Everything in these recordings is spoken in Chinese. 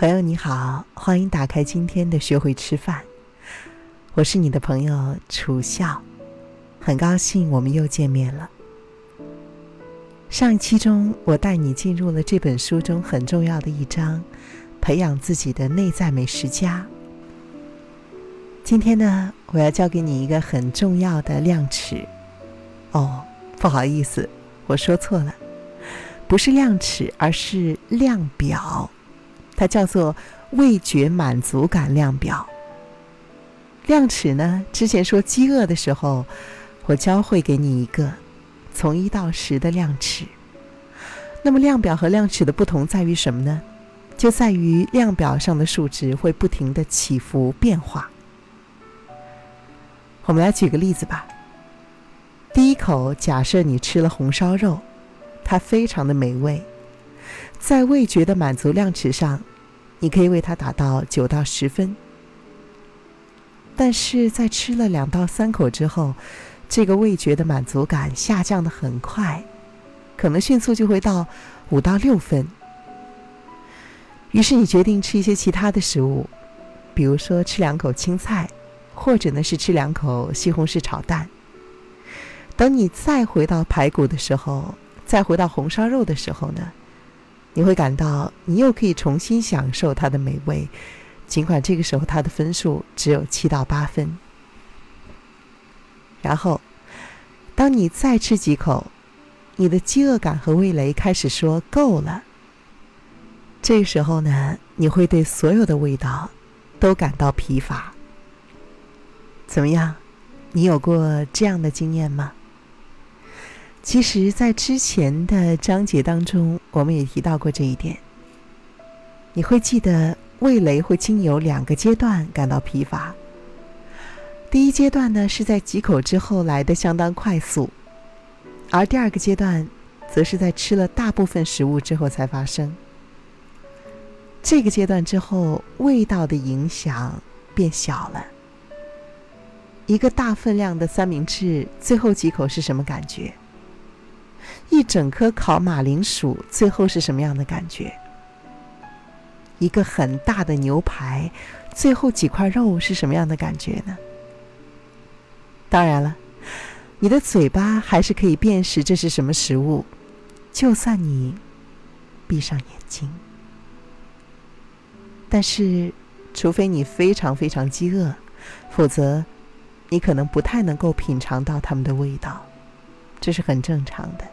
朋友你好，欢迎打开今天的学会吃饭，我是你的朋友楚笑，很高兴我们又见面了。上一期中，我带你进入了这本书中很重要的一章，培养自己的内在美食家。今天呢，我要教给你一个很重要的量尺。哦，不好意思，我说错了，不是量尺，而是量表。它叫做味觉满足感量表。量尺呢，之前说饥饿的时候，我教会给你一个从1到10的量尺。那么量表和量尺的不同在于什么呢？就在于量表上的数值会不停的起伏变化。我们来举个例子吧。第一口，假设你吃了红烧肉，它非常的美味，在味觉的满足量尺上，你可以为它打到9到10分。但是在吃了2到3口之后，这个味觉的满足感下降得很快，可能迅速就会到5到6分。于是你决定吃一些其他的食物，比如说吃2口青菜，或者呢是吃2口西红柿炒蛋。等你再回到排骨的时候，再回到红烧肉的时候呢，你会感到你又可以重新享受它的美味，尽管这个时候它的分数只有7到8分。然后当你再吃几口，你的饥饿感和味蕾开始说够了。这个时候呢，你会对所有的味道都感到疲乏。怎么样，你有过这样的经验吗？其实在之前的章节当中，我们也提到过这一点。你会记得味蕾会经由2个阶段感到疲乏。第一阶段呢，是在几口之后来的相当快速，而第2个阶段则是在吃了大部分食物之后才发生。这个阶段之后，味道的影响变小了。一个大分量的三明治最后几口是什么感觉？一整颗烤马铃薯最后是什么样的感觉？一个很大的牛排最后几块肉是什么样的感觉呢？当然了，你的嘴巴还是可以辨识这是什么食物，就算你闭上眼睛。但是除非你非常非常饥饿，否则你可能不太能够品尝到它们的味道，这是很正常的。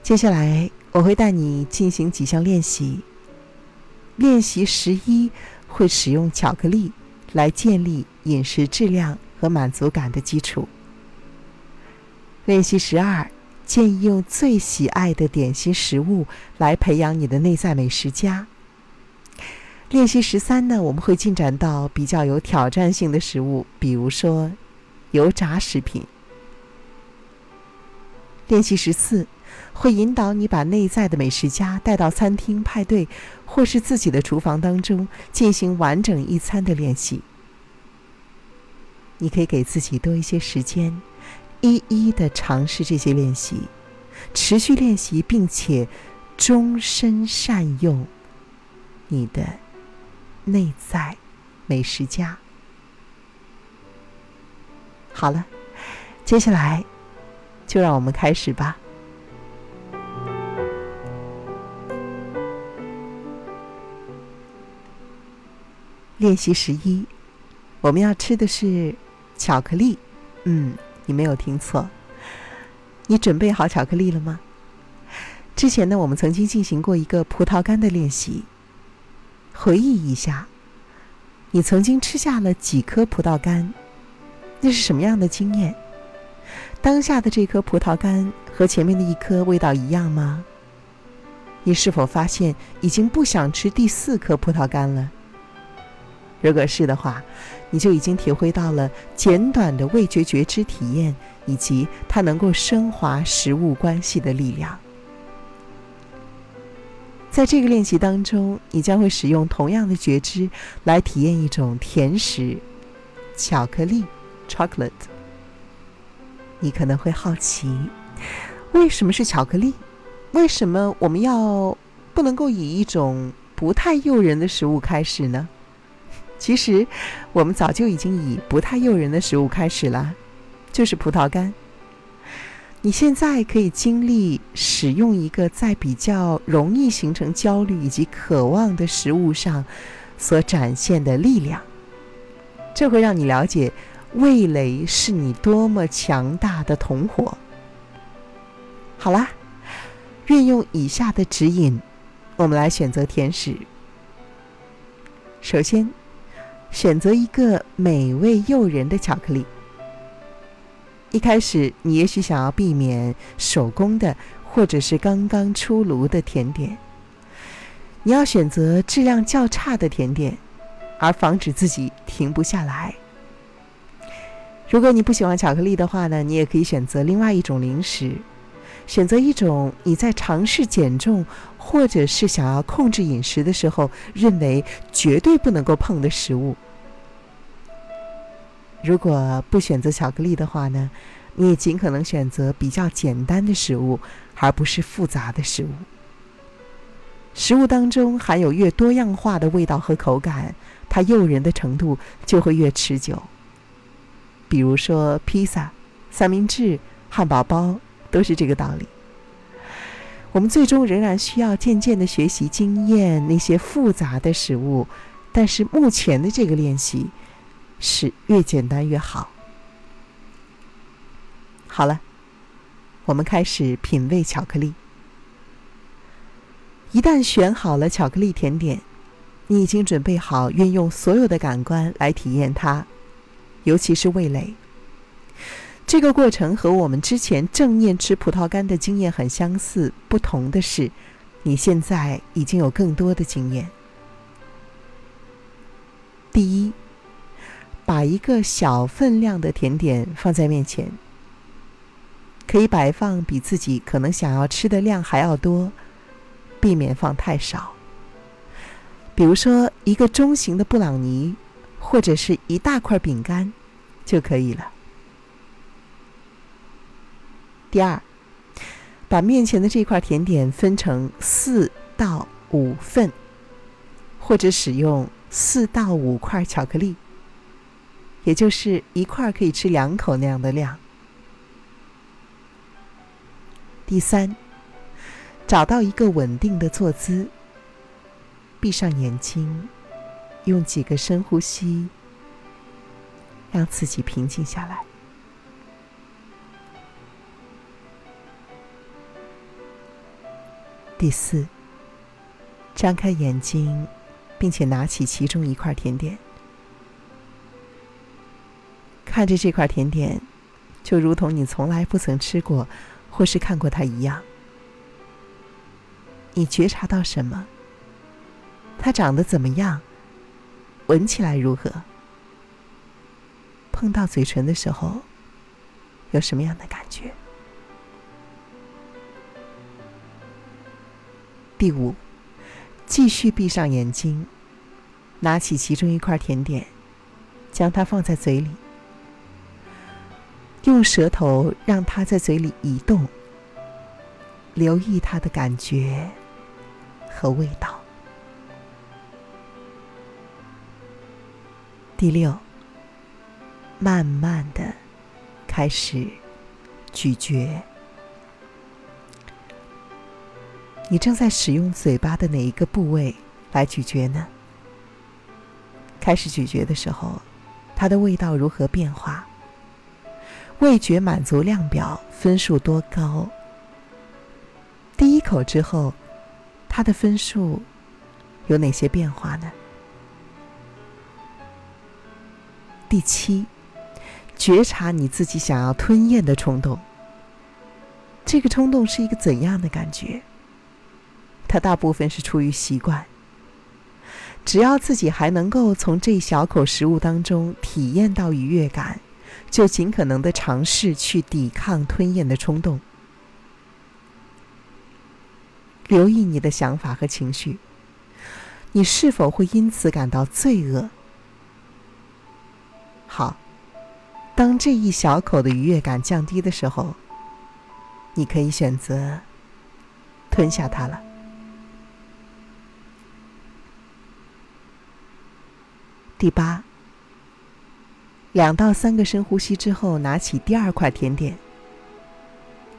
接下来我会带你进行几项练习。练习11会使用巧克力来建立饮食质量和满足感的基础。练习12建议用最喜爱的点心食物来培养你的内在美食家。练习13呢，我们会进展到比较有挑战性的食物，比如说油炸食品。练习14会引导你把内在的美食家带到餐厅、派对或是自己的厨房当中，进行完整一餐的练习。你可以给自己多一些时间，一一地尝试这些练习，持续练习，并且终身善用你的内在美食家。好了，接下来就让我们开始吧。练习11，我们要吃的是巧克力。你没有听错，你准备好巧克力了吗？之前呢，我们曾经进行过一个葡萄干的练习。回忆一下，你曾经吃下了几颗葡萄干，那是什么样的经验？当下的这颗葡萄干和前面的一颗味道一样吗？你是否发现已经不想吃第4颗葡萄干了？如果是的话，你就已经体会到了简短的味觉觉知体验，以及它能够升华食物关系的力量。在这个练习当中，你将会使用同样的觉知来体验一种甜食，巧克力 chocolate。 你可能会好奇，为什么是巧克力？为什么我们不能够以一种不太诱人的食物开始呢？其实我们早就已经以不太诱人的食物开始了，就是葡萄干。你现在可以经历使用一个在比较容易形成焦虑以及渴望的食物上所展现的力量，这会让你了解味蕾是你多么强大的同伙。好啦，运用以下的指引，我们来选择甜食。首先，选择一个美味诱人的巧克力。一开始你也许想要避免手工的或者是刚刚出炉的甜点，你要选择质量较差的甜点，而防止自己停不下来。如果你不喜欢巧克力的话呢，你也可以选择另外一种零食，选择一种你在尝试减重或者是想要控制饮食的时候认为绝对不能够碰的食物。如果不选择巧克力的话呢，你也尽可能选择比较简单的食物，而不是复杂的食物。食物当中含有越多样化的味道和口感，它诱人的程度就会越持久。比如说披萨、三明治、汉堡包都是这个道理。我们最终仍然需要渐渐地学习经验那些复杂的食物，但是目前的这个练习是越简单越好。好了，我们开始品味巧克力。一旦选好了巧克力甜点，你已经准备好运用所有的感官来体验它，尤其是味蕾。这个过程和我们之前正念吃葡萄干的经验很相似，不同的是，你现在已经有更多的经验。第一，把一个小分量的甜点放在面前，可以摆放比自己可能想要吃的量还要多，避免放太少。比如说一个中型的布朗尼，或者是一大块饼干就可以了。第二，把面前的这块甜点分成4到5份，或者使用4到5块巧克力，也就是一块可以吃2口那样的量。第三，找到一个稳定的坐姿，闭上眼睛，用几个深呼吸，让自己平静下来。第四，张开眼睛，并且拿起其中一块甜点。看着这块甜点，就如同你从来不曾吃过或是看过它一样。你觉察到什么？它长得怎么样？闻起来如何？碰到嘴唇的时候，有什么样的感觉？第五，继续闭上眼睛，拿起其中一块甜点，将它放在嘴里。用舌头让它在嘴里移动，留意它的感觉和味道。第六，慢慢的开始咀嚼。你正在使用嘴巴的哪一个部位来咀嚼呢？开始咀嚼的时候，它的味道如何变化？味觉满足量表分数多高？第一口之后，它的分数有哪些变化呢？第七，觉察你自己想要吞咽的冲动。这个冲动是一个怎样的感觉？它大部分是出于习惯。只要自己还能够从这一小口食物当中体验到愉悦感，就尽可能的尝试去抵抗吞咽的冲动。留意你的想法和情绪，你是否会因此感到罪恶？好，当这一小口的愉悦感降低的时候，你可以选择吞下它了。第8，2到3个深呼吸之后，拿起第2块甜点，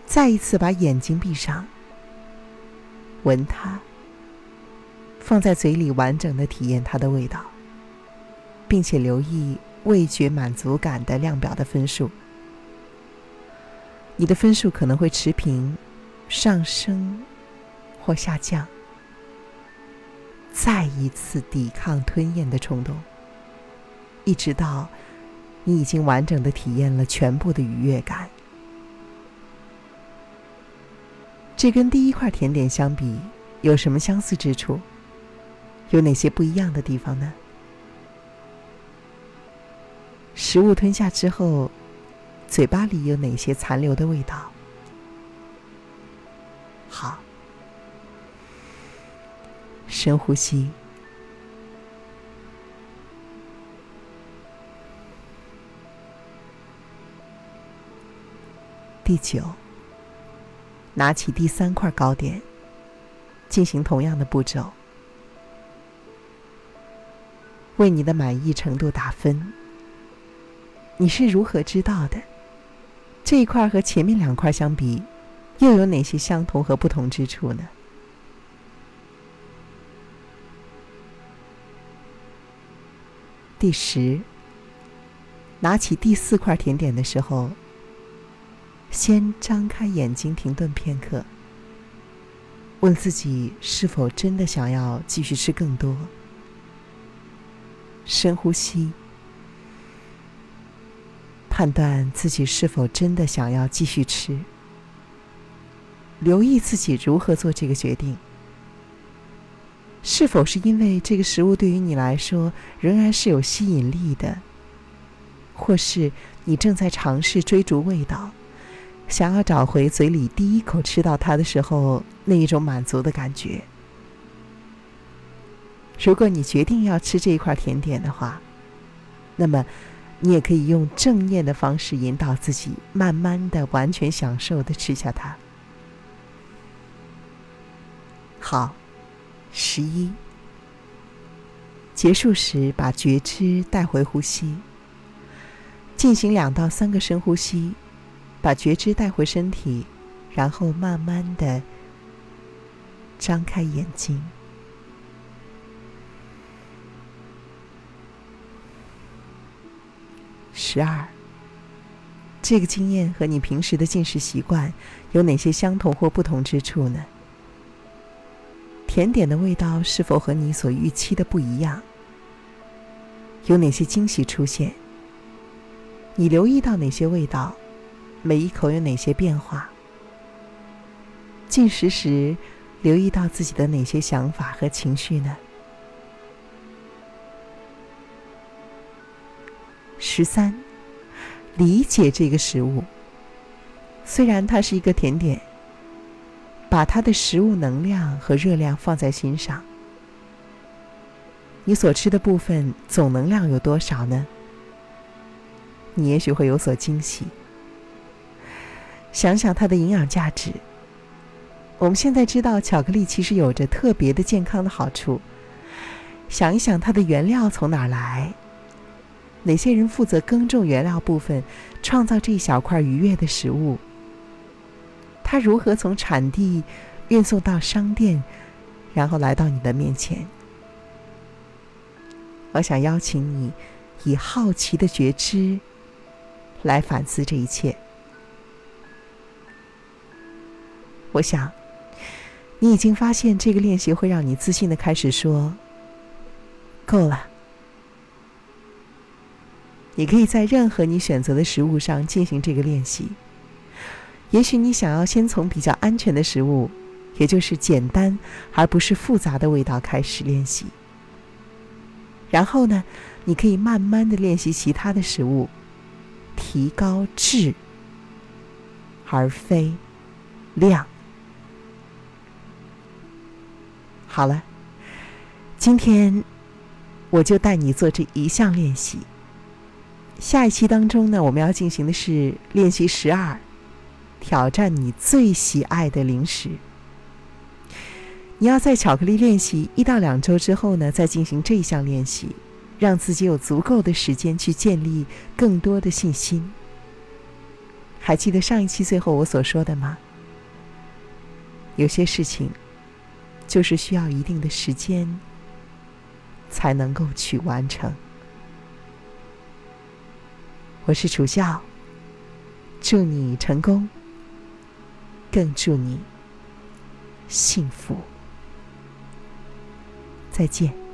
再一次把眼睛闭上，闻它，放在嘴里完整的体验它的味道，并且留意味觉满足感的量表的分数。你的分数可能会持平、上升或下降。再一次抵抗吞咽的冲动，一直到你已经完整的体验了全部的愉悦感。这跟第1块甜点相比，有什么相似之处？有哪些不一样的地方呢？食物吞下之后，嘴巴里有哪些残留的味道？好，深呼吸，第9，拿起第3块糕点，进行同样的步骤，为你的满意程度打分。你是如何知道的？这一块和前面2块相比，又有哪些相同和不同之处呢？第10，拿起第4块甜点的时候，先张开眼睛停顿片刻，问自己是否真的想要继续吃更多。深呼吸，判断自己是否真的想要继续吃，留意自己如何做这个决定。是否是因为这个食物对于你来说仍然是有吸引力的，或是你正在尝试追逐味道，想要找回嘴里第一口吃到它的时候那一种满足的感觉。如果你决定要吃这一块甜点的话，那么你也可以用正念的方式引导自己，慢慢的完全享受的吃下它。好，11，结束时把觉知带回呼吸，进行2到3个深呼吸，把觉知带回身体，然后慢慢的张开眼睛。12，这个经验和你平时的进食习惯有哪些相同或不同之处呢？甜点的味道是否和你所预期的不一样？有哪些惊喜出现？你留意到哪些味道？每一口有哪些变化？进食时，留意到自己的哪些想法和情绪呢？13，理解这个食物。虽然它是一个甜点，把它的食物能量和热量放在心上。你所吃的部分总能量有多少呢？你也许会有所惊喜。想想它的营养价值。我们现在知道巧克力其实有着特别的健康的好处。想一想它的原料从哪来？哪些人负责耕种原料部分，创造这一小块愉悦的食物？它如何从产地运送到商店，然后来到你的面前？我想邀请你以好奇的觉知来反思这一切。我想你已经发现这个练习会让你自信地开始说够了。你可以在任何你选择的食物上进行这个练习。也许你想要先从比较安全的食物，也就是简单而不是复杂的味道开始练习。然后呢，你可以慢慢的练习其他的食物，提高质而非量。好了，今天我就带你做这一项练习。下一期当中呢，我们要进行的是练习12。挑战你最喜爱的零食。你要在巧克力练习1到2周之后呢，再进行这一项练习，让自己有足够的时间去建立更多的信心。还记得上一期最后我所说的吗？有些事情就是需要一定的时间才能够去完成。我是楚笑，祝你成功，更祝你幸福。再见。